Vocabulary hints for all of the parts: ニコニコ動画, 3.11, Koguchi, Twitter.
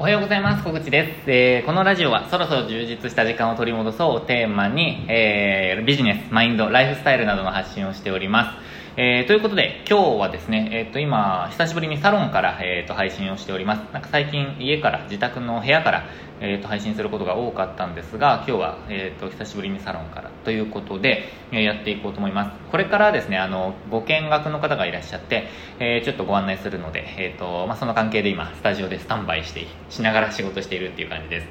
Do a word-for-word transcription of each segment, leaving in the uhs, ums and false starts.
おはようございます。小口です。えー、このラジオはそろそろ充実した時間を取り戻そうをテーマに、えー、ビジネス、マインド、ライフスタイルなどの発信をしております。えー、ということで今日はですね、えー、と今久しぶりにサロンから、えー、と配信をしております。なんか最近家から、自宅の部屋から、えー、と配信することが多かったんですが、今日は、えー、と久しぶりにサロンからということで、えー、やっていこうと思います。これからですね、あのご見学の方がいらっしゃって、えー、ちょっとご案内するので、えーとまあ、その関係で今スタジオでスタンバイしてしながら仕事しているっていう感じです。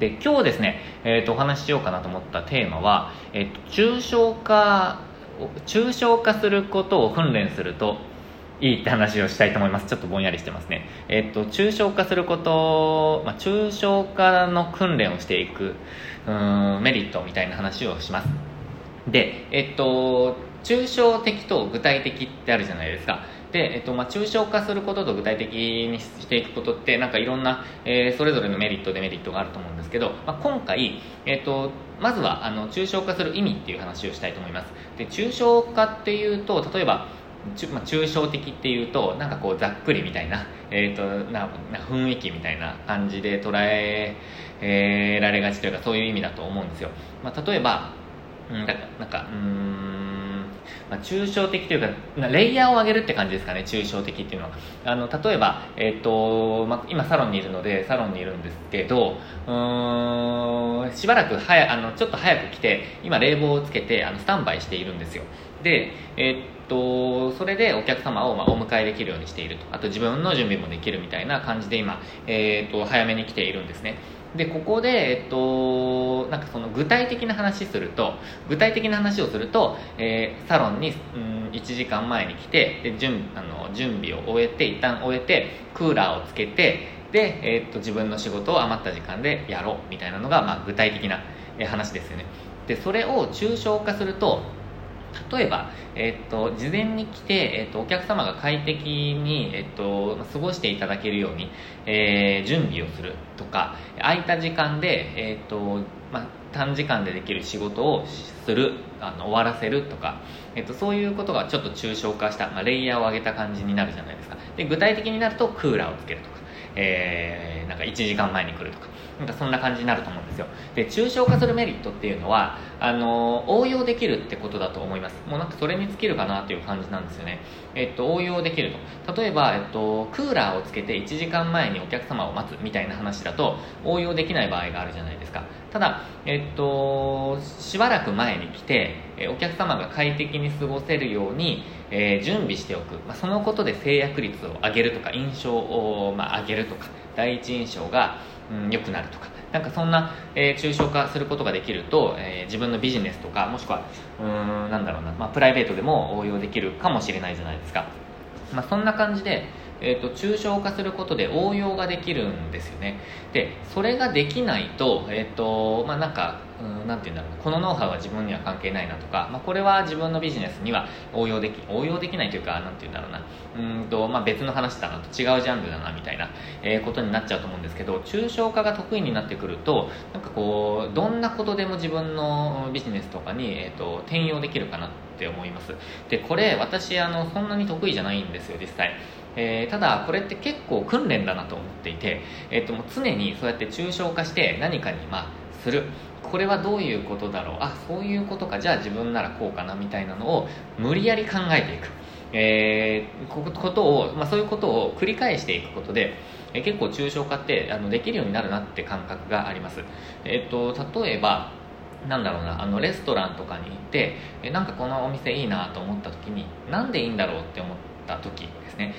で、今日ですね、えーとお話ししようかなと思ったテーマは、えーと抽象化抽象化することを訓練するといいって話をしたいと思います。ちょっとぼんやりしてますね。えっと抽象化すること、まあ、抽象化の訓練をしていくうーんメリットみたいな話をします。で、えっと抽象的と具体的ってあるじゃないですか。で、えっとまあ、抽象化することと具体的にしていくことってなんかいろんな、えー、それぞれのメリットデメリットがあると思うんですけど、まあ、今回、えっと、まずはあの抽象化する意味っていう話をしたいと思います。で、抽象化っていうと例えばちゅ、まあ、抽象的っていうとなんかこうざっくりみたいな、えー、となな雰囲気みたいな感じで捉ええー、られがちというか、そういう意味だと思うんですよ。まあ、例えばなんかなんかうーん、まあ、抽象的というかレイヤーを上げるって感じですかね、抽象的っていうのは。あの例えば、えーとまあ、今サロンにいるのでサロンにいるんですけど、うーんしばらくはやあのちょっと早く来て、今冷房をつけてあのスタンバイしているんですよ。で、えー、っとそれでお客様をまあお迎えできるようにしていると、あと自分の準備もできるみたいな感じで今、えー、っと早めに来ているんですね。で、ここで、えっと、なんかその具体的な話すると具体的な話をすると、えー、サロンに、うん、いちじかんまえに来て、で 準, あの準備を終えて一旦終えてクーラーをつけて、で、えー、っと自分の仕事を余った時間でやろうみたいなのが、まあ、具体的な話ですよね。で、それを抽象化すると例えば、えっと、事前に来て、えっと、お客様が快適に、えっと、過ごしていただけるように、えー、準備をするとか、空いた時間で、えっとまあ、短時間でできる仕事をする、あの終わらせるとか、えっと、そういうことがちょっと抽象化した、まあ、レイヤーを上げた感じになるじゃないですか。で、具体的になるとクーラーをつけるとか、えー、なんかいちじかんまえに来るとか、なんかそんな感じになると思うんですよ。で、抽象化するメリットっていうのはあの応用できるってことだと思います。もうなんかそれに尽きるかなという感じなんですよね。えっと、応用できると、例えば、えっと、クーラーをつけていちじかんまえにお客様を待つみたいな話だと応用できない場合があるじゃないですか。ただ、えっと、しばらく前に来てお客様が快適に過ごせるように、えー、準備しておく、まあ、そのことで制約率を上げるとか、印象を、まあ、上げるとか、第一印象がうん、良くなるとか、なんかそんな、えー、抽象化することができると、えー、自分のビジネスとか、もしくはうーんなんだろうな、まあ、プライベートでも応用できるかもしれないじゃないですか。まあ、そんな感じで、えーと、抽象化することで応用ができるんですよね。で、それができないと、えーとまあ、なんかうんなんていうんだろう、このノウハウは自分には関係ないなとか、まあ、これは自分のビジネスには応用でき応用できないというか、なんていうんだろうな、うんと、まあ、別の話だなと、違うジャンルだなみたいな、えー、ことになっちゃうと思うんですけど、抽象化が得意になってくると、なんかこうどんなことでも自分のビジネスとかに、えーと、転用できるかなって思います。で、これ私あのそんなに得意じゃないんですよ、実際。えー、ただこれって結構訓練だなと思っていて、えーと、もう常にそうやって抽象化して何かにまあする、これはどういうことだろう、あ、そういうことか、じゃあ自分ならこうかなみたいなのを無理やり考えていく、えー、ことを、まあ、そういうことを繰り返していくことで、えー、結構抽象化ってあのできるようになるなって感覚があります。えー、と例えばなんだろうな、あのレストランとかに行って、えー、なんかこのお店いいなと思った時に、なんでいいんだろうって思った時ですね。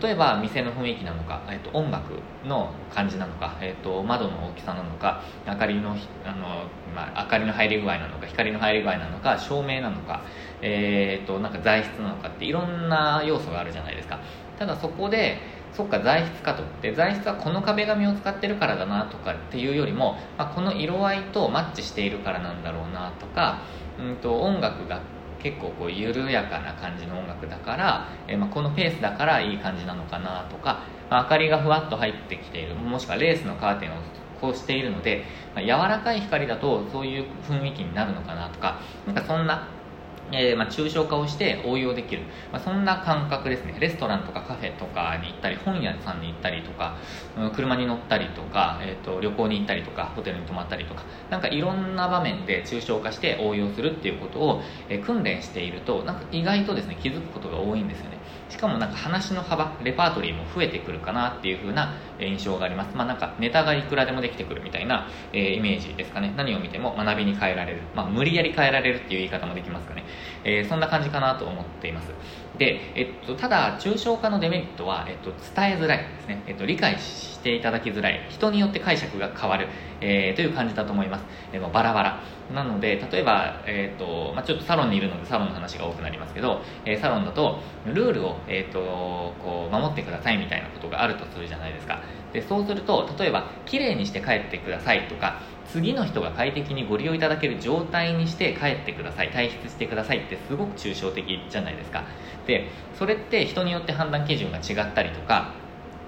例えば店の雰囲気なのか、えっと、音楽の感じなのか、えっと、窓の大きさなのか、明かりの、あの、まあ、明かりの入り具合なのか、光の入り具合なのか、照明なのか、えっと、なんか材質なのかって、いろんな要素があるじゃないですか。ただそこで、そっか材質かと、で材質はこの壁紙を使ってるからだなとかっていうよりも、まあ、この色合いとマッチしているからなんだろうなとか、うんと音楽が結構こう緩やかな感じの音楽だから、えーまあ、このペースだからいい感じなのかなとか、まあ、明かりがふわっと入ってきている、もしくはレースのカーテンをこうしているので、まあ、柔らかい光だとそういう雰囲気になるのかなとか、なんかそんなえー、まあ抽象化をして応用できる、まあ、そんな感覚ですね。レストランとかカフェとかに行ったり、本屋さんに行ったりとか、車に乗ったりとか、えー、と旅行に行ったりとか、ホテルに泊まったりとか、なんかいろんな場面で抽象化して応用するっていうことを、えー、訓練していると、なんか意外とですね、気づくことが多いんですよね。しかもなんか話の幅、レパートリーも増えてくるかなっていう風な印象があります。まあなんかネタがいくらでもできてくるみたいな、えー、イメージですかね。何を見ても学びに変えられる、まあ無理やり変えられるっていう言い方もできますかね。えー、そんな感じかなと思っています。で、えっと、ただ抽象化のデメリットは、えっと、伝えづらいですね、えっと、理解していただきづらい、人によって解釈が変わる、えー、という感じだと思います。でもバラバラなので、例えば、えーとまあ、ちょっとサロンにいるのでサロンの話が多くなりますけど、えー、サロンだとルールを、えーと、こう守ってくださいみたいなことがあるとするじゃないですか。でそうすると、例えばきれいにして帰ってくださいとか、次の人が快適にご利用いただける状態にして帰ってください、退出してくださいってすごく抽象的じゃないですか。でそれって人によって判断基準が違ったりとか、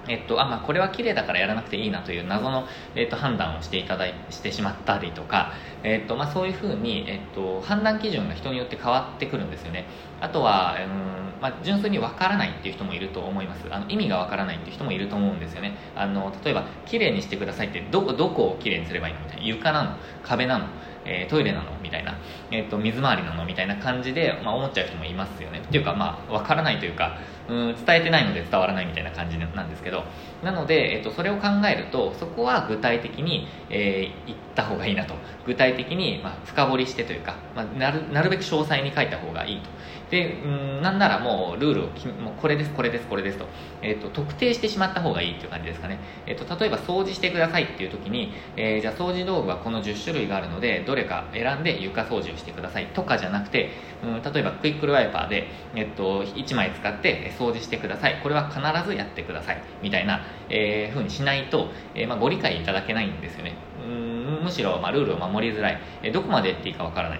えっとあまあ、これは綺麗だからやらなくていいなという謎の、えっと、判断をしていただいしてしまったりとか、えっとまあ、そういうふうに、えっと、判断基準が人によって変わってくるんですよね。あとは、うんまあ、純粋に分からないっていう人もいると思います。あの意味が分からないっていう人もいると思うんですよね。あの例えば綺麗にしてくださいって ど, どこを綺麗にすればいいのみたいな、床なの、壁なの、えー、トイレなのみたいな、えーと、水回りなのみたいな感じで、まあ、思っちゃう人もいますよね。っていうか、まあ、分からないというか、うん、伝えてないので伝わらないみたいな感じなんですけど、なので、えーと、それを考えると、そこは具体的に、えー、言った方がいいなと。具体的に、まあ、深掘りしてというか、まあ、なる、なるべく詳細に書いた方がいいと。で、うん、なんならもうルールをきもうこれですこれですこれですと、えーと、特定してしまった方がいいという感じですかね。えーと、例えば掃除してくださいっていう時に、えー、じゃあ掃除道具はこのじゅっしゅるいがあるので、どれか選んで床掃除をしてくださいとかじゃなくて、うん、例えばクイックルワイパーで、えーと、いちまい使って掃除してください、これは必ずやってくださいみたいな、えー、風にしないと、えーまあ、ご理解いただけないんですよね。うん、むしろ、まあ、ルールを守りづらい、えー、どこまで言っていいかわからない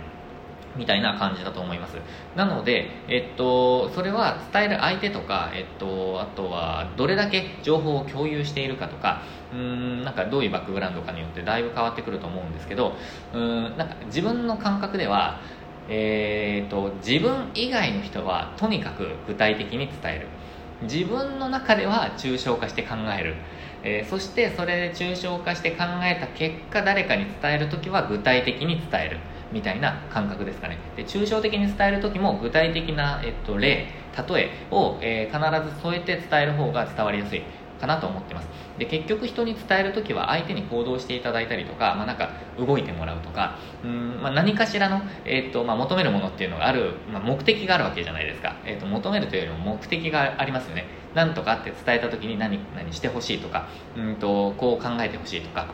みたいな感じだと思います。なので、えっと、それは伝える相手とか、えっと、あとはどれだけ情報を共有しているかとか、うーんなんかどういうバックグラウンドかによってだいぶ変わってくると思うんですけど、うーんなんか自分の感覚では、えー、っと自分以外の人はとにかく具体的に伝える、自分の中では抽象化して考える、えー、そしてそれで抽象化して考えた結果、誰かに伝えるときは具体的に伝えるみたいな感覚ですかね。で抽象的に伝える時も具体的な、えっと、例、例えを、えー、必ず添えて伝える方が伝わりやすいかなと思ってます。で結局人に伝える時は相手に行動していただいたりとか、まあ、なんか動いてもらうとか、うん、まあ、何かしらの、えーとまあ、求めるものっていうのがある、まあ、目的があるわけじゃないですか。えーと、求めるというよりも目的がありますよね。なんとかって伝えた時に何何してほしいとか、うんとこう考えてほしいとか、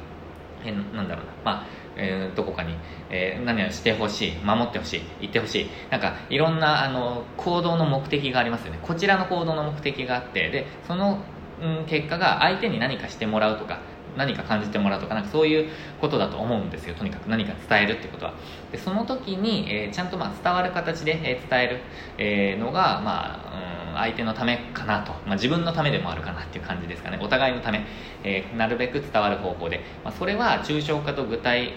えー、なんだろうな、まあえー、どこかに、えー、何をしてほしい、守ってほしい、言ってほしい、なんかいろんなあの行動の目的がありますよね。こちらの行動の目的があって、でその、うん、結果が相手に何かしてもらうとか、何か感じてもらうとか、なんかそういうことだと思うんですよ。とにかく何か伝えるってことは、でその時に、えー、ちゃんとまあ伝わる形で、えー、伝える、えー、のがまあ、うん相手のためかなと、まあ、自分のためでもあるかなっていう感じですかね。お互いのため、えー、なるべく伝わる方法で、まあ、それは抽象化と具体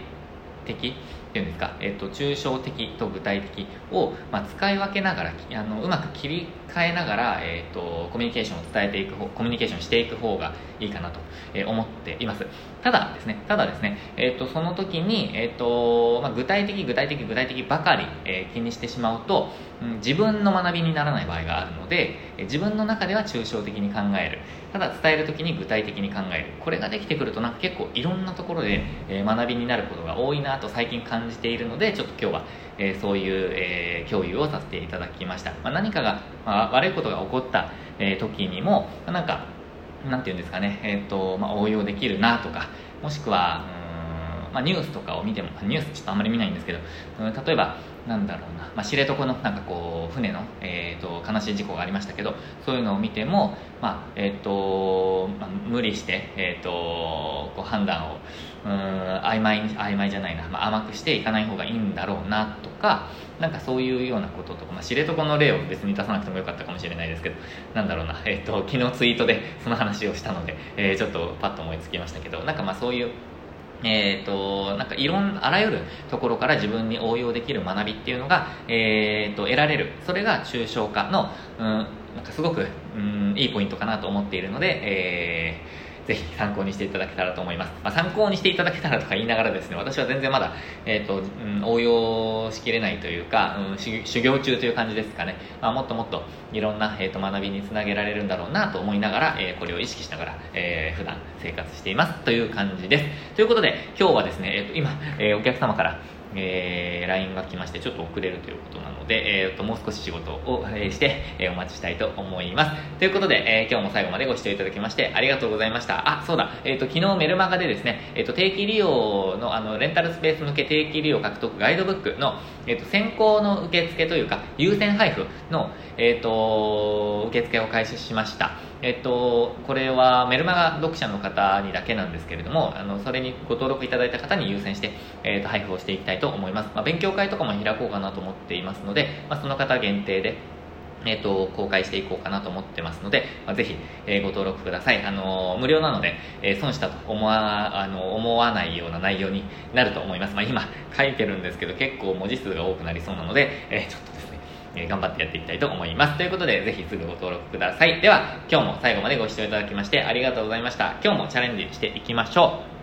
的っていうんですか、えー、と抽象的と具体的を、まあ、使い分けながら、あのうまく切り替えながら、えー、とコミュニケーションを伝えていく方、コミュニケーションしていく方がいいかなと思っています。ただですね、ただですね、えー、とその時に、えーとまあ、具体的具体的具体的ばかり、えー、気にしてしまうと、うん、自分の学びにならない場合があるので、えー、自分の中では抽象的に考える、ただ伝える時に具体的に考える、これができてくると、なんか結構いろんなところで、えー、学びになることが多いなと最近感じています。感じているので、ちょっと今日は、えー、そういう、えー、共有をさせていただきました。まあ、何かが、まあ、悪いことが起こった、えー、時にも、まあ、なんかなんていうんですかね、えーとまあ、応用できるなとか、もしくはうーん、まあ、ニュースとかを見ても、ニュースちょっとあんまり見ないんですけど、うん、例えばなんだろうな、まあ、知床のなんかこう船の、えー、と悲しい事故がありましたけど、そういうのを見ても、まあえーとまあ、無理して、えー、とこう判断をうーん曖昧に曖昧じゃないな、まあ、甘くしていかない方がいいんだろうなとか、なんかそういうようなこととか、まあ、知床の例を別に出さなくてもよかったかもしれないですけど、なんだろうな、えー、と昨日ツイートでその話をしたので、えー、ちょっとパッと思いつきましたけど、なんかまあそういうえー、となんかいろんあらゆるところから自分に応用できる学びっていうのが、えー、と得られる、それが抽象化の、うん、なんかすごく、うん、いいポイントかなと思っているので、えー、ぜひ参考にしていただけたらと思います。まあ、参考にしていただけたらとか言いながらですね、私は全然まだ、えーとうん、応用しきれないというか、うん、修行中という感じですかね。まあ、もっともっといろんな、えー、と学びにつなげられるんだろうなと思いながら、えー、これを意識しながら、えー、普段生活していますという感じです。ということで今日はですね、えー、と今、えー、お客様からえー、ライン が来まして、ちょっと遅れるということなので、えー、ともう少し仕事を、えー、して、えー、お待ちしたいと思います。ということで、えー、今日も最後までご視聴いただきましてありがとうございました。あ、そうだ、えー、と昨日メルマガでですね、えー、と定期利用 の, あのレンタルスペース向け定期利用獲得ガイドブックの、えー、と先行の受付というか優先配布の、えー、と受付を開始しました。えっと、これはメルマガ読者の方にだけなんですけれども、あのそれにご登録いただいた方に優先して、えー、と配布をしていきたいと思います。まあ、勉強会とかも開こうかなと思っていますので、まあ、その方限定で、えー、と公開していこうかなと思ってますので、まあ、ぜひ、えー、ご登録ください。あのー、無料なので、えー、損したと思わ、あのー、思わないような内容になると思います。まあ、今書いてるんですけど結構文字数が多くなりそうなので、えー、ちょっとですね頑張ってやっていきたいと思います。ということで、ぜひすぐご登録ください。では、今日も最後までご視聴いただきましてありがとうございました。今日もチャレンジしていきましょう。